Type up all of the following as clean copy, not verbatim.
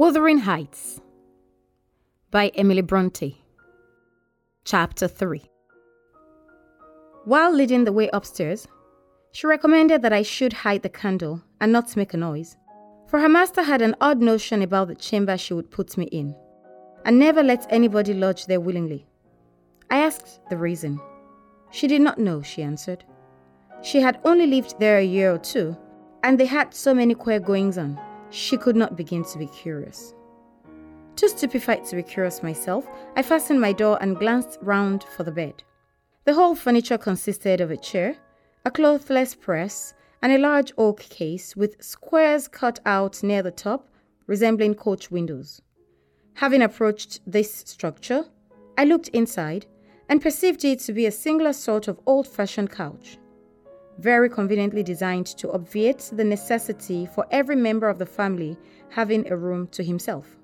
Wuthering Heights by Emily Bronte. Chapter 3. While leading the way upstairs, she recommended that I should hide the candle and not make a noise, for her master had an odd notion about the chamber she would put me in, and never let anybody lodge there willingly. I asked the reason. She did not know, she answered. She had only lived there a year or two, and they had so many queer goings-on, she could not begin to be curious. Too stupefied to be curious myself, I fastened my door and glanced round for the bed. The whole furniture consisted of a chair, a clothless press, and a large oak case with squares cut out near the top, resembling coach windows. Having approached this structure, I looked inside and perceived it to be a singular sort of old-fashioned couch, very conveniently designed to obviate the necessity for every member of the family having a room to himself.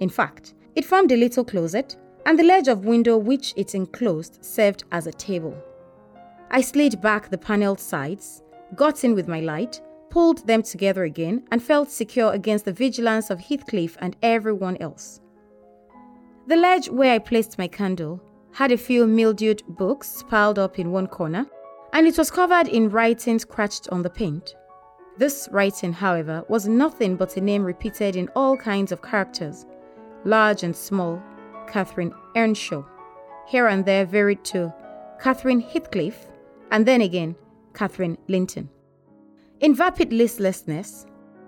In fact, it formed a little closet, and the ledge of window which it enclosed served as a table. I slid back the panelled sides, got in with my light, pulled them together again, and felt secure against the vigilance of Heathcliff and everyone else. The ledge where I placed my candle had a few mildewed books piled up in one corner, and it was covered in writing scratched on the paint. This writing, however, was nothing but a name repeated in all kinds of characters, large and small, Catherine Earnshaw, here and there varied to Catherine Heathcliff, and then again, Catherine Linton. In vapid listlessness,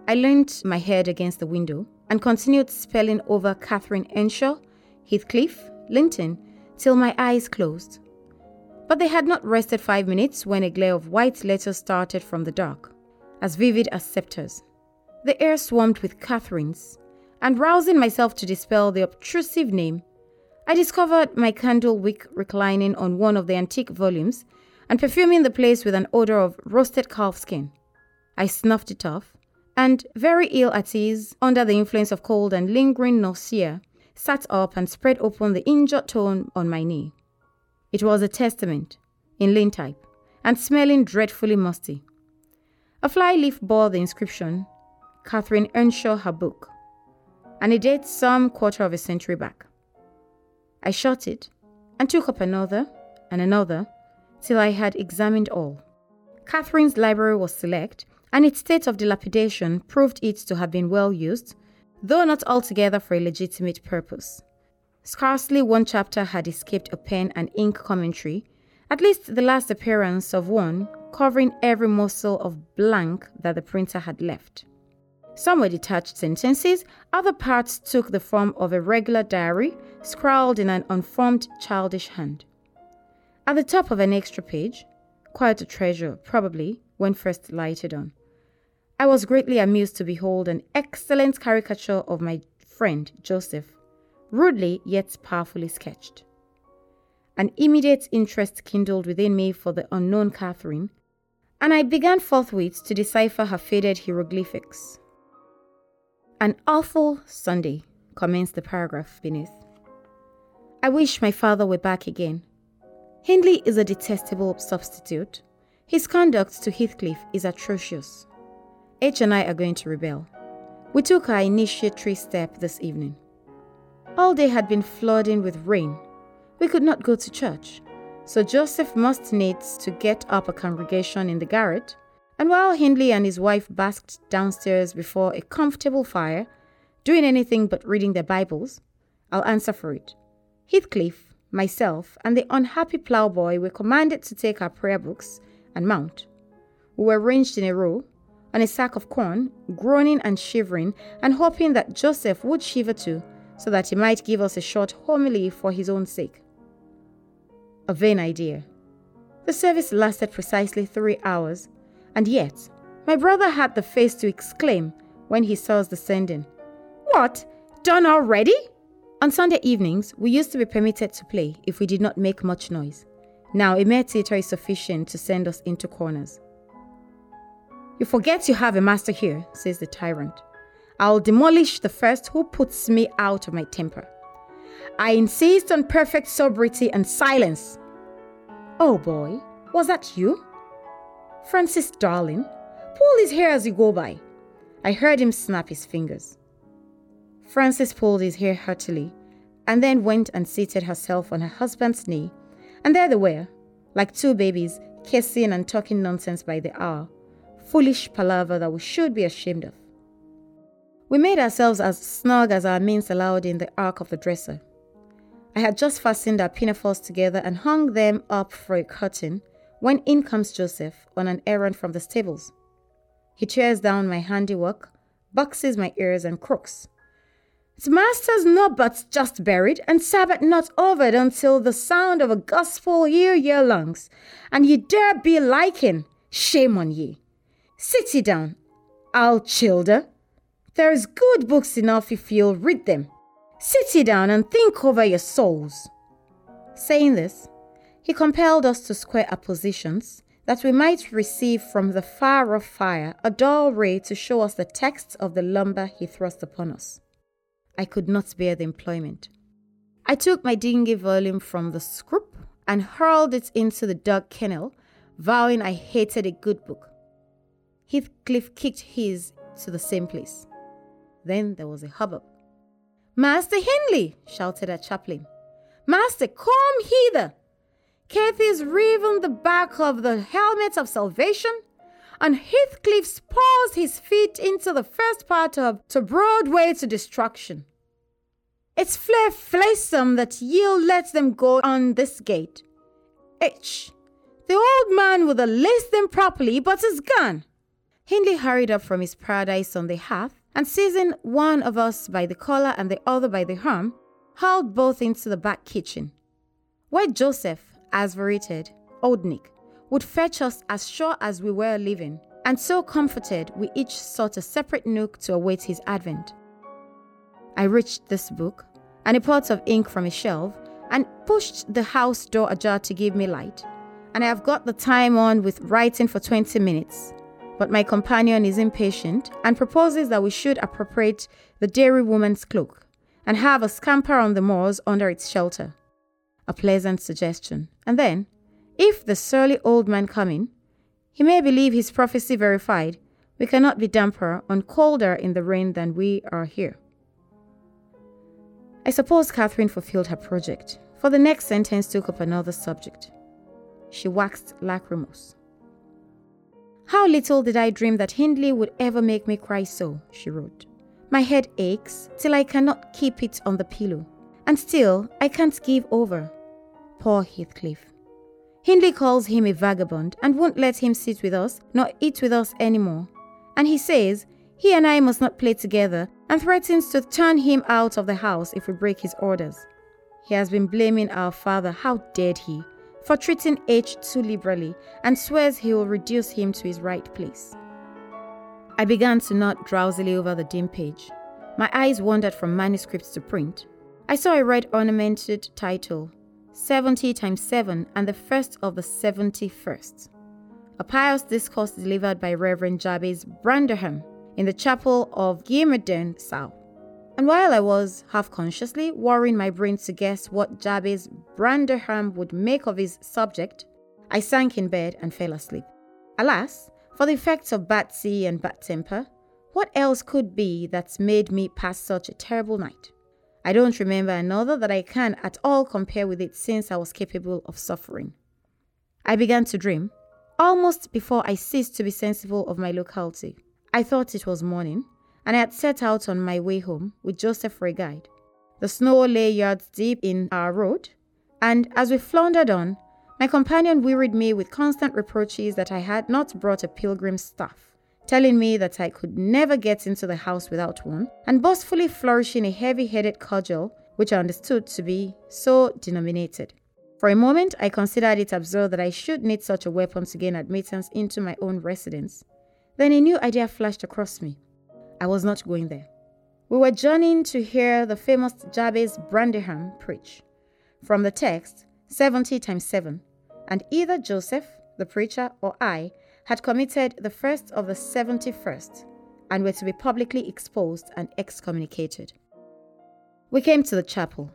I leaned my head against the window and continued spelling over Catherine Earnshaw, Heathcliff, Linton, till my eyes closed. But they had not rested 5 minutes when a glare of white letters started from the dark, as vivid as scepters. The air swarmed with Catherines, and rousing myself to dispel the obtrusive name, I discovered my candle wick reclining on one of the antique volumes and perfuming the place with an odor of roasted calfskin. I snuffed it off, and, very ill at ease, under the influence of cold and lingering nausea, sat up and spread open the injured tome on my knee. It was a testament, in lean type, and smelling dreadfully musty. A fly leaf bore the inscription, Catherine Earnshaw, her book, and it dates some quarter of a century back. I shut it, and took up another, and another, till I had examined all. Catherine's library was select, and its state of dilapidation proved it to have been well used, though not altogether for a legitimate purpose. Scarcely one chapter had escaped a pen and ink commentary, at least the last appearance of one covering every morsel of blank that the printer had left. Some were detached sentences, other parts took the form of a regular diary, scrawled in an unformed childish hand. At the top of an extra page, quite a treasure probably, when first lighted on, I was greatly amused to behold an excellent caricature of my friend Joseph, rudely yet powerfully sketched. An immediate interest kindled within me for the unknown Catherine, and I began forthwith to decipher her faded hieroglyphics. An awful Sunday, commenced the paragraph beneath. I wish my father were back again. Hindley is a detestable substitute. His conduct to Heathcliff is atrocious. H and I are going to rebel. We took our initiatory step this evening. All day had been flooding with rain. We could not go to church, so Joseph must needs to get up a congregation in the garret, and while Hindley and his wife basked downstairs before a comfortable fire, doing anything but reading their Bibles, I'll answer for it, Heathcliff, myself, and the unhappy ploughboy were commanded to take our prayer books and mount. We were ranged in a row, on a sack of corn, groaning and shivering, and hoping that Joseph would shiver too, so that he might give us a short homily for his own sake. A vain idea. The service lasted precisely 3 hours, and yet my brother had the face to exclaim when he saw us descending, "What? Done already?" On Sunday evenings, we used to be permitted to play if we did not make much noise. Now a mere theatre is sufficient to send us into corners. "You forget you have a master here," says the tyrant. "I'll demolish the first who puts me out of my temper. I insist on perfect sobriety and silence." "Oh boy, was that you? Francis, darling, pull his hair as you go by." I heard him snap his fingers. Frances pulled his hair heartily, and then went and seated herself on her husband's knee, and there they were, like two babies, kissing and talking nonsense by the hour, foolish palaver that we should be ashamed of. We made ourselves as snug as our means allowed in the arc of the dresser. I had just fastened our pinafores together and hung them up for a curtain, when in comes Joseph on an errand from the stables. He tears down my handiwork, boxes my ears and crooks. "It's master's nobbut's just buried, and Sabbath not over until the sound of a gospel year lungs, and ye dare be liking. Shame on ye. Sit ye down, I'll childer. There's good books enough if you'll read them. Sit ye down and think over your souls." Saying this, he compelled us to square our positions, that we might receive from the far-off fire a dull ray to show us the text of the lumber he thrust upon us. I could not bear the employment. I took my dingy volume from the scroop and hurled it into the dog kennel, vowing I hated a good book. Heathcliff kicked his to the same place. Then there was a hubbub. "Master Hindley!" shouted our chaplain. "Master, come hither! Cathy's riven the back of the helmet of salvation, and Heathcliff's paws his feet into the first part of the broad way to destruction. It's flare flaysome that ye'll let them go on this gate. H, the old man would have laced them properly, but is gone." Hindley hurried up from his paradise on the hearth, and seizing one of us by the collar and the other by the arm, hauled both into the back kitchen, where Joseph, as verated, old Nick, would fetch us as sure as we were leaving, and so comforted we each sought a separate nook to await his advent. I reached this book, and a pot of ink from a shelf, and pushed the house door ajar to give me light, and I have got the time on with writing for 20 minutes, but my companion is impatient, and proposes that we should appropriate the dairy woman's cloak, and have a scamper on the moors under its shelter. A pleasant suggestion, and then, if the surly old man come in, he may believe his prophecy verified. We cannot be damper and colder in the rain than we are here. I suppose Catherine fulfilled her project, for the next sentence took up another subject. She waxed lachrymose. "How little did I dream that Hindley would ever make me cry so," she wrote. "My head aches till I cannot keep it on the pillow, and still I can't give over. Poor Heathcliff. Hindley calls him a vagabond and won't let him sit with us nor eat with us any more. And he says he and I must not play together, and threatens to turn him out of the house if we break his orders. He has been blaming our father, how dared he, for treating H too liberally, and swears he will reduce him to his right place." I began to nod drowsily over the dim page. My eyes wandered from manuscripts to print. I saw a red ornamented title, 70 times 7 and the first of the 71st, a pious discourse delivered by Reverend Jabez Branderham in the chapel of Gimmerton, South. And while I was half-consciously worrying my brain to guess what Jabez Branderham would make of his subject, I sank in bed and fell asleep. Alas, for the effects of bad tea and bad temper, what else could be that's made me pass such a terrible night? I don't remember another that I can at all compare with it since I was capable of suffering. I began to dream, almost before I ceased to be sensible of my locality. I thought it was morning, and I had set out on my way home with Joseph for a guide. The snow lay yards deep in our road, and as we floundered on, my companion wearied me with constant reproaches that I had not brought a pilgrim's staff, telling me that I could never get into the house without one, and boastfully flourishing a heavy-headed cudgel, which I understood to be so denominated. For a moment, I considered it absurd that I should need such a weapon to gain admittance into my own residence. Then a new idea flashed across me. I was not going there. We were journeying to hear the famous Jabez Branderham preach, from the text 70 times 7, and either Joseph, the preacher, or I had committed the first of the 71st, and were to be publicly exposed and excommunicated. We came to the chapel.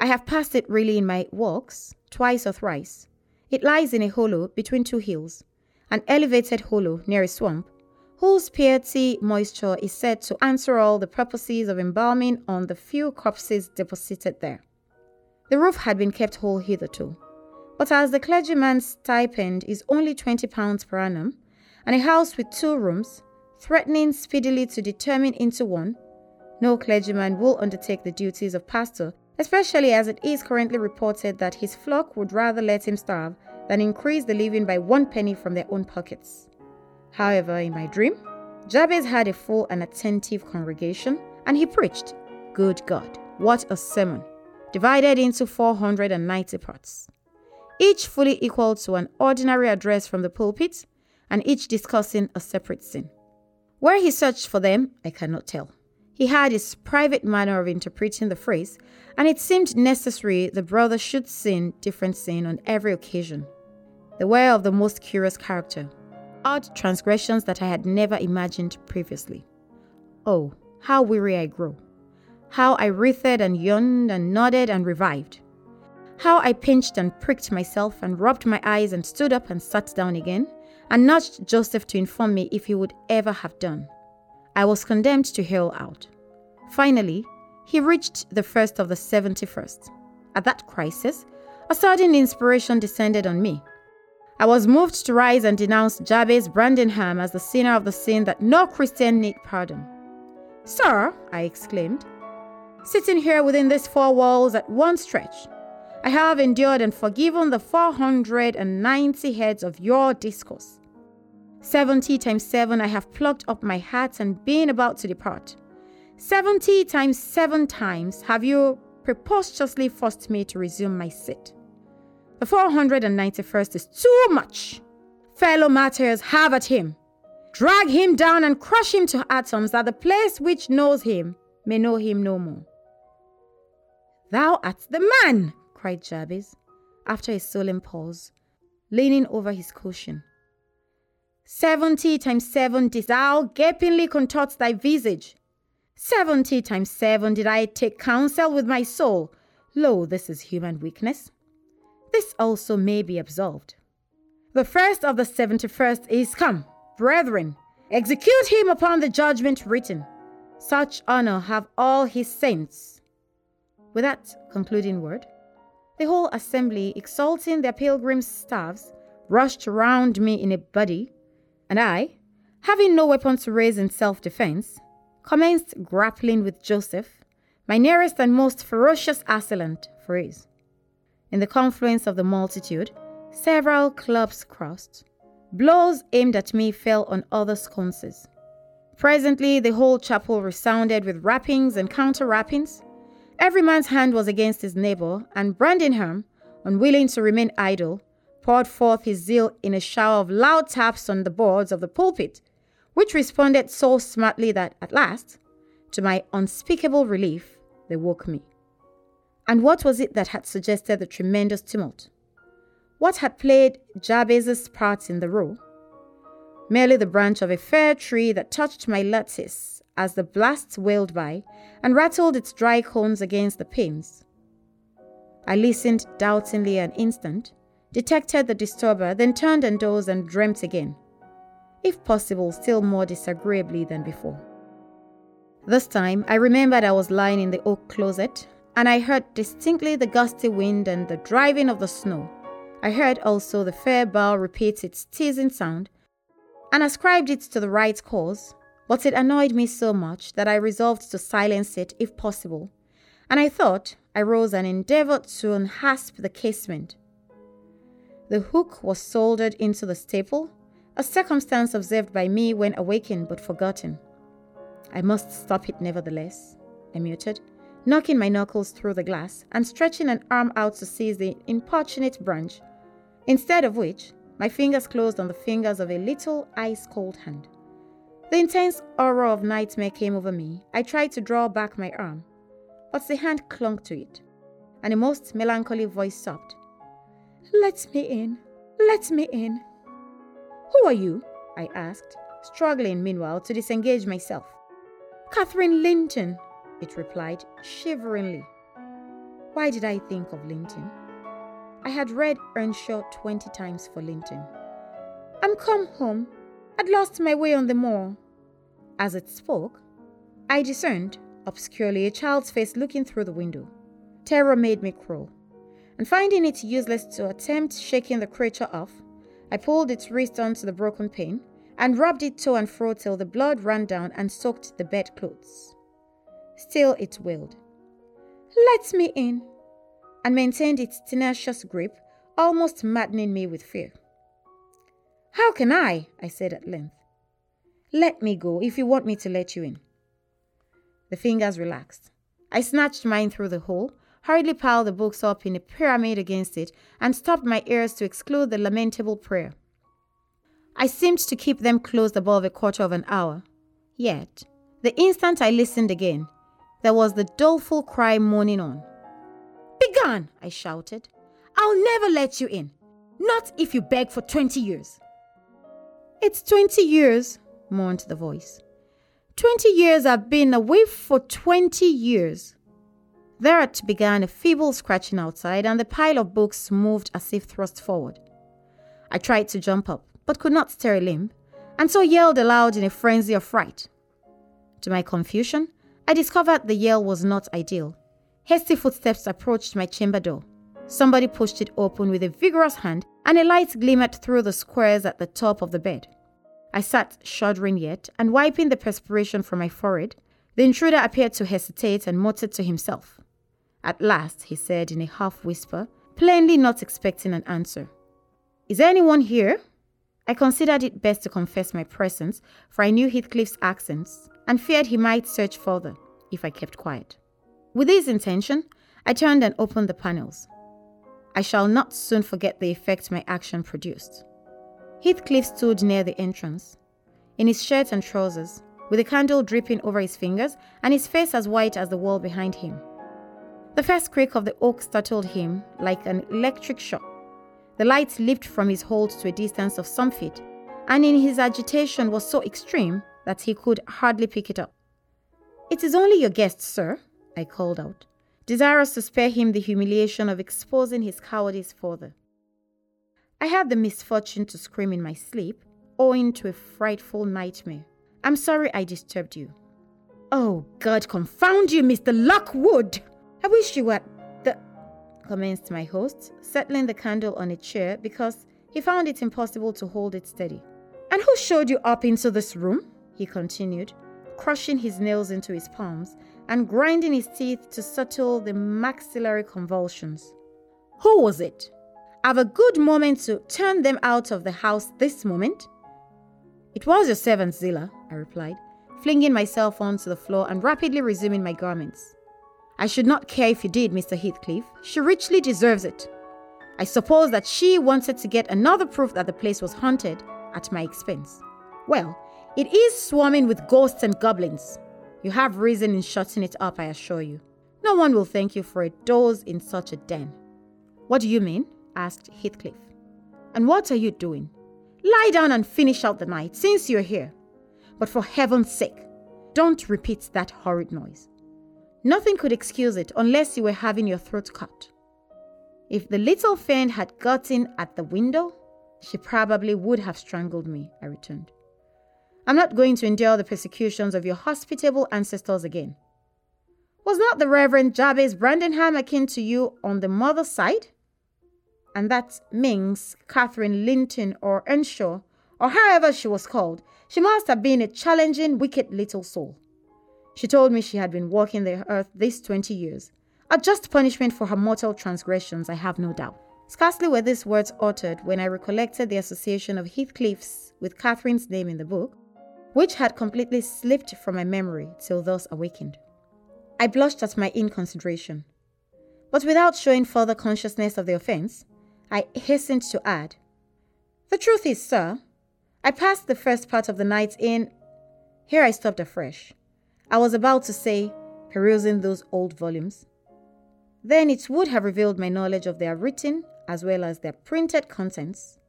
I have passed it really in my walks, twice or thrice. It lies in a hollow between two hills, an elevated hollow near a swamp, whose pearty moisture is said to answer all the purposes of embalming on the few corpses deposited there. The roof had been kept whole hitherto, but as the clergyman's stipend is only £20 per annum, and a house with 2 rooms, threatening speedily to determine into one, no clergyman will undertake the duties of pastor, especially as it is currently reported that his flock would rather let him starve than increase the living by 1 penny from their own pockets. However, in my dream, Jabez had a full and attentive congregation, and he preached. Good God, what a sermon! Divided into 490 parts, each fully equal to an ordinary address from the pulpit, and each discussing a separate sin. Where he searched for them, I cannot tell. He had his private manner of interpreting the phrase, and it seemed necessary the brother should sing different sin on every occasion. They were of the most curious character, odd transgressions that I had never imagined previously. Oh, how weary I grew! How I writhed and yawned and nodded and revived! How I pinched and pricked myself and rubbed my eyes and stood up and sat down again, and nudged Joseph to inform me if he would ever have done. I was condemned to hail out. Finally, he reached the first of the 71st. At that crisis, a sudden inspiration descended on me. I was moved to rise and denounce Jabez Branderham as the sinner of the sin that no Christian need pardon. "Sir," I exclaimed, "sitting here within these 4 walls at one stretch, I have endured and forgiven the 490 heads of your discourse. 70 times 7 I have plucked up my hat and been about to depart. 70 times 7 times have you preposterously forced me to resume my seat. The 491st is too much. Fellow martyrs, have at him. Drag him down and crush him to atoms, that the place which knows him may know him no more." "Thou art the man," cried Jabez, after a solemn pause, leaning over his cushion. 70 times 7 didst thou gapingly contort thy visage. 70 times 7 did I take counsel with my soul. Lo, this is human weakness. This also may be absolved. The first of the 71st is come. Brethren, execute him upon the judgment written. Such honor have all his saints." With that concluding word, the whole assembly, exalting their pilgrim's staffs, rushed round me in a body, and I, having no weapon to raise in self-defense, commenced grappling with Joseph, my nearest and most ferocious assailant, for his. In the confluence of the multitude, several clubs crossed. Blows aimed at me fell on other sconces. Presently, the whole chapel resounded with rappings and counter-rappings. Every man's hand was against his neighbor, and Branderham, unwilling to remain idle, poured forth his zeal in a shower of loud taps on the boards of the pulpit, which responded so smartly that, at last, to my unspeakable relief, they woke me. And what was it that had suggested the tremendous tumult? What had played Jabez's part in the row? Merely the branch of a fair tree that touched my lattice as the blast wailed by and rattled its dry cones against the panes. I listened doubtingly an instant, detected the disturber, then turned and dozed and dreamt again, if possible still more disagreeably than before. This time I remembered I was lying in the oak closet, and I heard distinctly the gusty wind and the driving of the snow. I heard also the fair bell repeat its teasing sound, and ascribed it to the right cause, but it annoyed me so much that I resolved to silence it if possible, and I thought I rose and endeavoured to unhasp the casement. The hook was soldered into the staple, a circumstance observed by me when awakened but forgotten. "I must stop it nevertheless," I muttered, knocking my knuckles through the glass and stretching an arm out to seize the importunate branch, instead of which my fingers closed on the fingers of a little ice-cold hand. The intense horror of nightmare came over me. I tried to draw back my arm, but the hand clung to it, and a most melancholy voice sobbed, "Let me in, let me in." "Who are you?" I asked, struggling meanwhile to disengage myself. "Catherine Linton," it replied, shiveringly. Why did I think of Linton? I had read Earnshaw 20 times for Linton. "I'm come home. I'd lost my way on the moor. As it spoke, I discerned, obscurely, a child's face looking through the window. Terror made me crawl, and finding it useless to attempt shaking the creature off, I pulled its wrist onto the broken pane and rubbed it to and fro till the blood ran down and soaked the bedclothes. Still it wailed, "Let me in," and maintained its tenacious grip, almost maddening me with fear. "How can I said at length. "Let me go if you want me to let you in." The fingers relaxed. I snatched mine through the hole, hurriedly piled the books up in a pyramid against it, and stopped my ears to exclude the lamentable prayer. I seemed to keep them closed above a quarter of an hour. Yet, the instant I listened again, there was the doleful cry moaning on. "Begone!" I shouted. "I'll never let you in. Not if you beg for 20 years. "It's 20 years, mourned the voice. 20 years I've been away for 20 years. Thereat began a feeble scratching outside, and the pile of books moved as if thrust forward. I tried to jump up, but could not stir a limb, and so yelled aloud in a frenzy of fright. To my confusion, I discovered the yell was not ideal. Hasty footsteps approached my chamber door. Somebody pushed it open with a vigorous hand, and a light glimmered through the squares at the top of the bed. I sat shuddering yet, and wiping the perspiration from my forehead. The intruder appeared to hesitate and muttered to himself. At last, he said in a half-whisper, plainly not expecting an answer, "Is anyone here?" I considered it best to confess my presence, for I knew Heathcliff's accents, and feared he might search further if I kept quiet. With this intention, I turned and opened the panels. I shall not soon forget the effect my action produced. Heathcliff stood near the entrance, in his shirt and trousers, with a candle dripping over his fingers and his face as white as the wall behind him. The first creak of the oak startled him like an electric shock. The light leaped from his hold to a distance of some feet, and in his agitation was so extreme that he could hardly pick it up. "It is only your guest, sir," I called out, desirous to spare him the humiliation of exposing his cowardice further. I had the misfortune to scream in my sleep, owing to a frightful nightmare. "I'm sorry I disturbed you." "Oh, God confound you, Mr. Lockwood! I wish you were the—" commenced my host, settling the candle on a chair because he found it impossible to hold it steady. "And who showed you up into this room?" he continued, crushing his nails into his palms and grinding his teeth to settle the maxillary convulsions. "Who was it? I've a good moment to turn them out of the house this moment." "It was your servant, Zillah," I replied, flinging myself onto the floor and rapidly resuming my garments. "I should not care if you did, Mr. Heathcliff. She richly deserves it. I suppose that she wanted to get another proof that the place was haunted at my expense. Well, it is swarming with ghosts and goblins. You have reason in shutting it up, I assure you. No one will thank you for a doze in such a den." "What do you mean?" asked Heathcliff. "And what are you doing? Lie down and finish out the night, since you're here. But for heaven's sake, don't repeat that horrid noise. Nothing could excuse it unless you were having your throat cut." If the little fiend had got in at the window, she probably would have strangled me, I returned. "I'm not going to endure the persecutions of your hospitable ancestors again. Was not the Reverend Jabez Branderham akin to you on the mother's side? And that minx, Catherine Linton or Earnshaw, or however she was called, she must have been a challenging, wicked little soul. She told me she had been walking the earth these 20 years, a just punishment for her mortal transgressions, I have no doubt." Scarcely were these words uttered when I recollected the association of Heathcliff's with Catherine's name in the book, which had completely slipped from my memory till thus awakened. I blushed at my inconsideration, but without showing further consciousness of the offence, I hastened to add, "The truth is, sir, I passed the first part of the night in—" Here I stopped afresh. I was about to say, "perusing those old volumes." Then it would have revealed my knowledge of their written as well as their printed contents.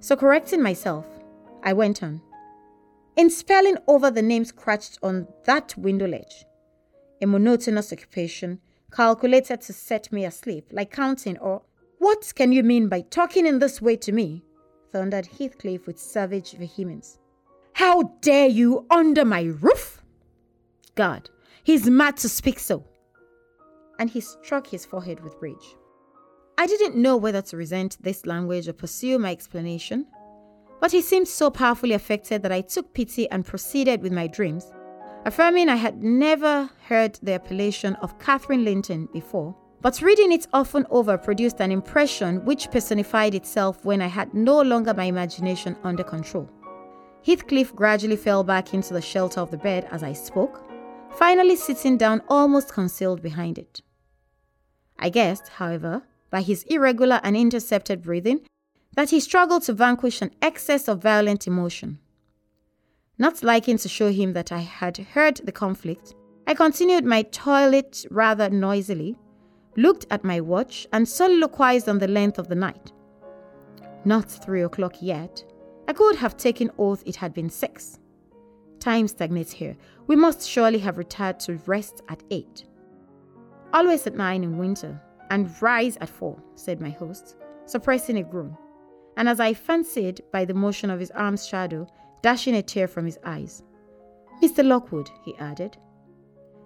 So correcting myself, I went on, "in spelling over the name scratched on that window ledge, a monotonous occupation calculated to set me asleep, like counting or—" "What can you mean by talking in this way to me?" thundered Heathcliff with savage vehemence. How dare you under my roof? God, he's mad to speak so. And he struck his forehead with rage. I didn't know whether to resent this language or pursue my explanation, but he seemed so powerfully affected that I took pity and proceeded with my dreams, affirming I had never heard the appellation of Catherine Linton before, but reading it often over produced an impression which personified itself when I had no longer my imagination under control. Heathcliff gradually fell back into the shelter of the bed as I spoke, finally sitting down almost concealed behind it. I guessed, however, by his irregular and intercepted breathing, that he struggled to vanquish an excess of violent emotion. Not liking to show him that I had heard the conflict, I continued my toilet rather noisily, looked at my watch, and soliloquized on the length of the night. Not 3 o'clock yet. I could have taken oath it had been 6. Time stagnates here. We must surely have retired to rest at 8. Always at 9 in winter, and rise at 4, said my host, suppressing a groan, and as I fancied by the motion of his arm's shadow, dashing a tear from his eyes. Mr. Lockwood, he added,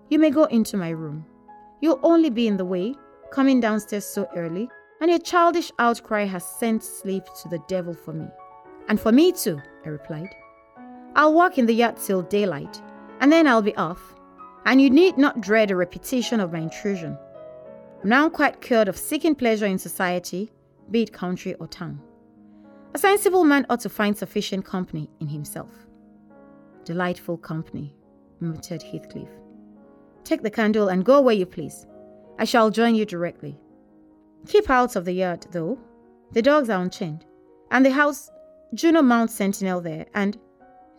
you may go into my room. You'll only be in the way, coming downstairs so early, and your childish outcry has sent sleep to the devil for me. And for me too, I replied. I'll walk in the yard till daylight, and then I'll be off, and you need not dread a repetition of my intrusion. I'm now quite cured of seeking pleasure in society, be it country or town. A sensible man ought to find sufficient company in himself. Delightful company, muttered Heathcliff. Take the candle and go where you please. I shall join you directly. Keep out of the yard, though. The dogs are unchained, and the house, Juno mounts sentinel there, and,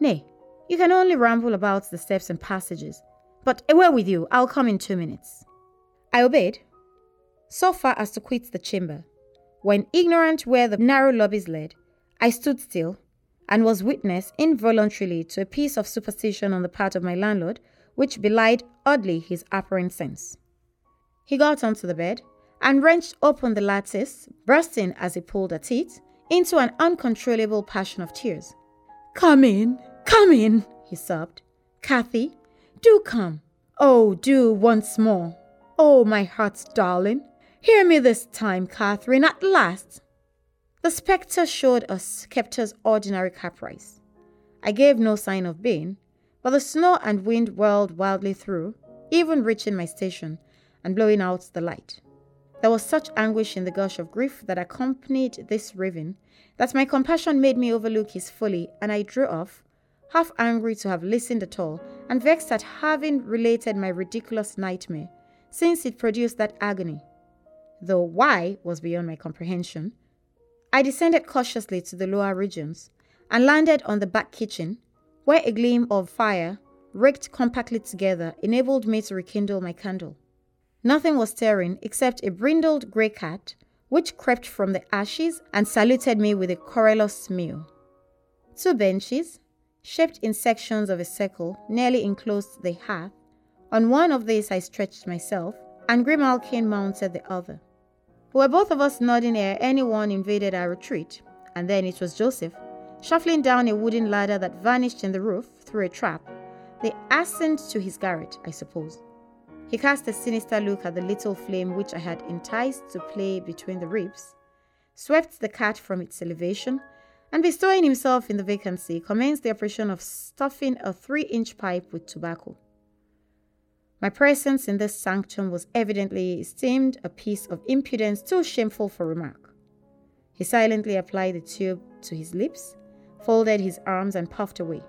nay, you can only ramble about the steps and passages, but away with you, I'll come in 2 minutes. I obeyed, so far as to quit the chamber. When ignorant where the narrow lobbies led, I stood still and was witness involuntarily to a piece of superstition on the part of my landlord, which belied oddly his apparent sense. He got onto the bed and wrenched open the lattice, bursting as he pulled at it into an uncontrollable passion of tears. Come in," he sobbed. "Cathy, do come. Oh, do once more. Oh, my heart's darling. Hear me this time, Catherine, at last." The spectre showed a spectre's ordinary caprice. I gave no sign of pain, but the snow and wind whirled wildly through, even reaching my station and blowing out the light. There was such anguish in the gush of grief that accompanied this raving that my compassion made me overlook his folly, and I drew off, half angry to have listened at all, and vexed at having related my ridiculous nightmare, since it produced that agony, though why was beyond my comprehension. I descended cautiously to the lower regions and landed on the back kitchen, where a gleam of fire, raked compactly together, enabled me to rekindle my candle. Nothing was stirring except a brindled grey cat, which crept from the ashes and saluted me with a querulous mew. 2 benches, shaped in sections of a circle, nearly enclosed the hearth. On one of these I stretched myself, and Grimalkin mounted the other. We were both of us nodding ere anyone invaded our retreat, and then it was Joseph, shuffling down a wooden ladder that vanished in the roof through a trap, the ascent to his garret, I suppose. He cast a sinister look at the little flame which I had enticed to play between the ribs, swept the cat from its elevation, and bestowing himself in the vacancy, commenced the operation of stuffing a 3-inch pipe with tobacco. My presence in this sanctum was evidently esteemed a piece of impudence too shameful for remark. He silently applied the tube to his lips, folded his arms, and puffed away.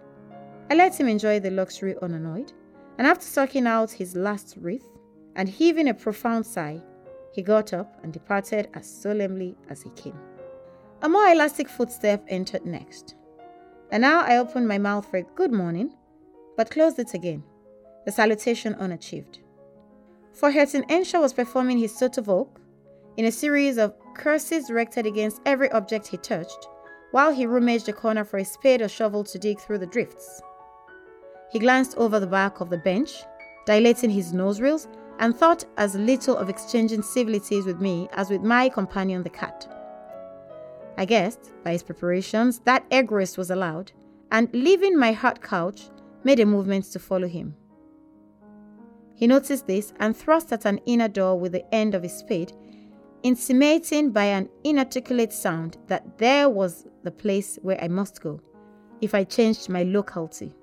I let him enjoy the luxury unannoyed, and after sucking out his last wreath and heaving a profound sigh, he got up and departed as solemnly as he came. A more elastic footstep entered next, and now I opened my mouth for a good morning, but closed it again, the salutation unachieved. For Catherine Earnshaw was performing his sotto voce in a series of curses directed against every object he touched, while he rummaged the corner for a spade or shovel to dig through the drifts. He glanced over the back of the bench, dilating his nose reels, and thought as little of exchanging civilities with me as with my companion the cat. I guessed, by his preparations, that egress was allowed, and, leaving my hard couch, made a movement to follow him. He noticed this and thrust at an inner door with the end of his spade, intimating by an inarticulate sound that there was the place where I must go, if I changed my locality.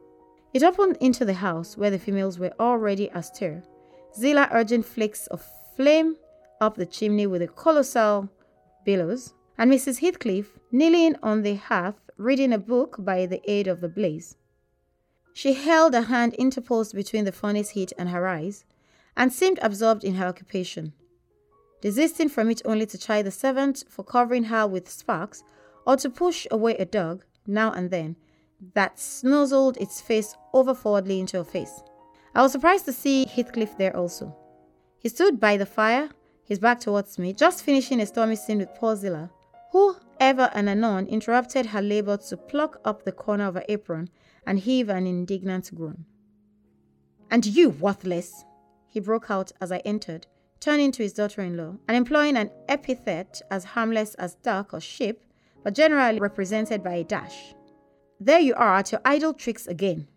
It opened into the house where the females were already astir, Zillah urging flakes of flame up the chimney with the colossal billows, and Mrs. Heathcliff kneeling on the hearth reading a book by the aid of the blaze. She held a hand interposed between the furnace heat and her eyes, and seemed absorbed in her occupation, desisting from it only to chide the servant for covering her with sparks, or to push away a dog, now and then, that snuzzled its face over forwardly into her face. I was surprised to see Heathcliff there also. He stood by the fire, his back towards me, just finishing a stormy scene with poor Zillah, who ever and anon interrupted her labour to pluck up the corner of her apron and heave an indignant groan. "And you, worthless!" he broke out as I entered, turning to his daughter-in-law and employing an epithet as harmless as duck or sheep, but generally represented by a dash. "There you are at your idle tricks again.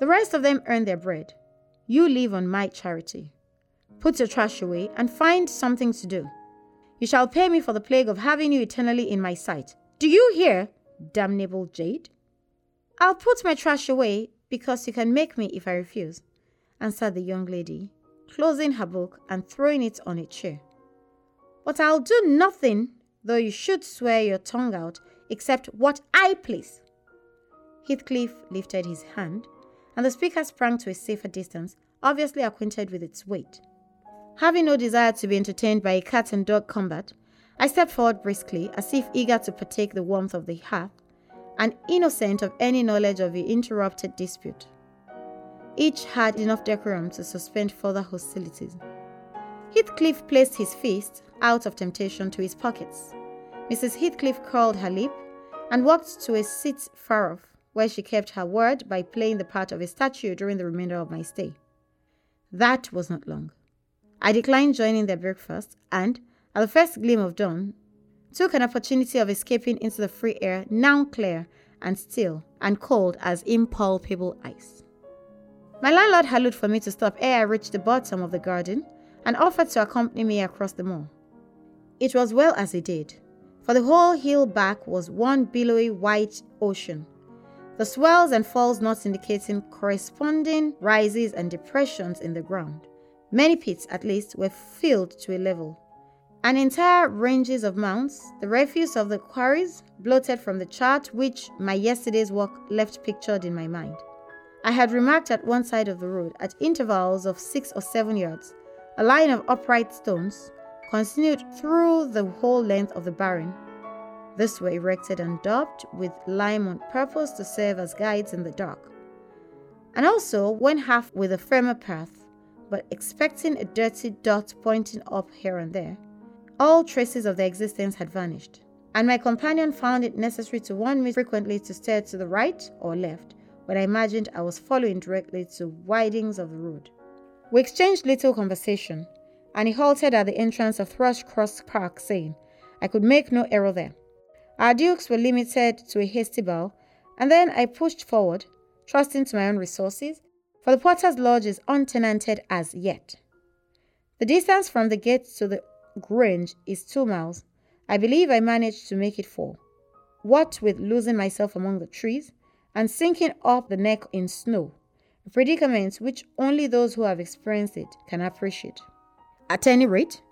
The rest of them earn their bread. You live on my charity. Put your trash away and find something to do. You shall pay me for the plague of having you eternally in my sight. Do you hear, damnable jade?" "I'll put my trash away because you can make me if I refuse," answered the young lady, closing her book and throwing it on a chair. "But I'll do nothing, though you should swear your tongue out, except what I please." Heathcliff lifted his hand, and the speaker sprang to a safer distance, obviously acquainted with its weight. Having no desire to be entertained by a cat and dog combat, I stepped forward briskly, as if eager to partake the warmth of the hearth, and innocent of any knowledge of the interrupted dispute. Each had enough decorum to suspend further hostilities. Heathcliff placed his fist, out of temptation, to his pockets. Mrs. Heathcliff curled her lip and walked to a seat far off, where she kept her word by playing the part of a statue during the remainder of my stay. That was not long. I declined joining their breakfast and, at the first gleam of dawn, took an opportunity of escaping into the free air, now clear and still and cold as impalpable ice. My landlord hallooed for me to stop ere I reached the bottom of the garden and offered to accompany me across the moor. It was well as he did, for the whole hill back was one billowy white ocean, the swells and falls not indicating corresponding rises and depressions in the ground. Many pits, at least, were filled to a level, and entire ranges of mounds, the refuse of the quarries, bloated from the chart which my yesterday's walk left pictured in my mind. I had remarked at one side of the road, at intervals of 6 or 7 yards, a line of upright stones continued through the whole length of the barren. These were erected and daubed with lime on purpose to serve as guides in the dark, and also went half with a firmer path, but expecting a dirty dot pointing up here and there. All traces of their existence had vanished, and my companion found it necessary to warn me frequently to steer to the right or left, when I imagined I was following directly to windings of the road. We exchanged little conversation, and he halted at the entrance of Thrushcross Park, saying I could make no error there. Our dukes were limited to a hasty bow, and then I pushed forward, trusting to my own resources, for the porter's lodge is untenanted as yet. The distance from the gate to the grange is 2 miles. I believe I managed to make it 4. What with losing myself among the trees, and sinking up the neck in snow, a predicament which only those who have experienced it can appreciate. At any rate,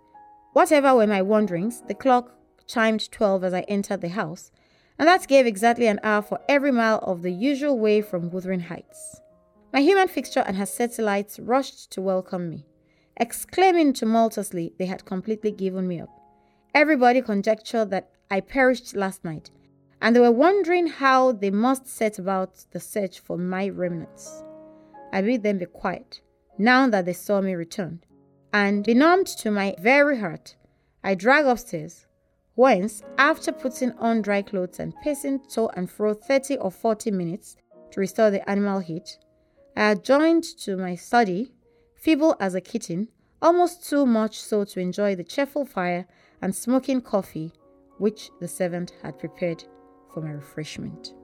whatever were my wanderings, the clock chimed 12 as I entered the house, and that gave exactly an hour for every mile of the usual way from Wuthering Heights. My human fixture and her satellites rushed to welcome me, exclaiming tumultuously they had completely given me up. Everybody conjectured that I perished last night, and they were wondering how they must set about the search for my remnants. I bid them be quiet, now that they saw me return, and, benumbed to my very heart, I dragged upstairs, whence, after putting on dry clothes and pacing to and fro 30 or 40 minutes to restore the animal heat, I adjourned to my study, feeble as a kitten, almost too much so to enjoy the cheerful fire and smoking coffee which the servant had prepared for my refreshment.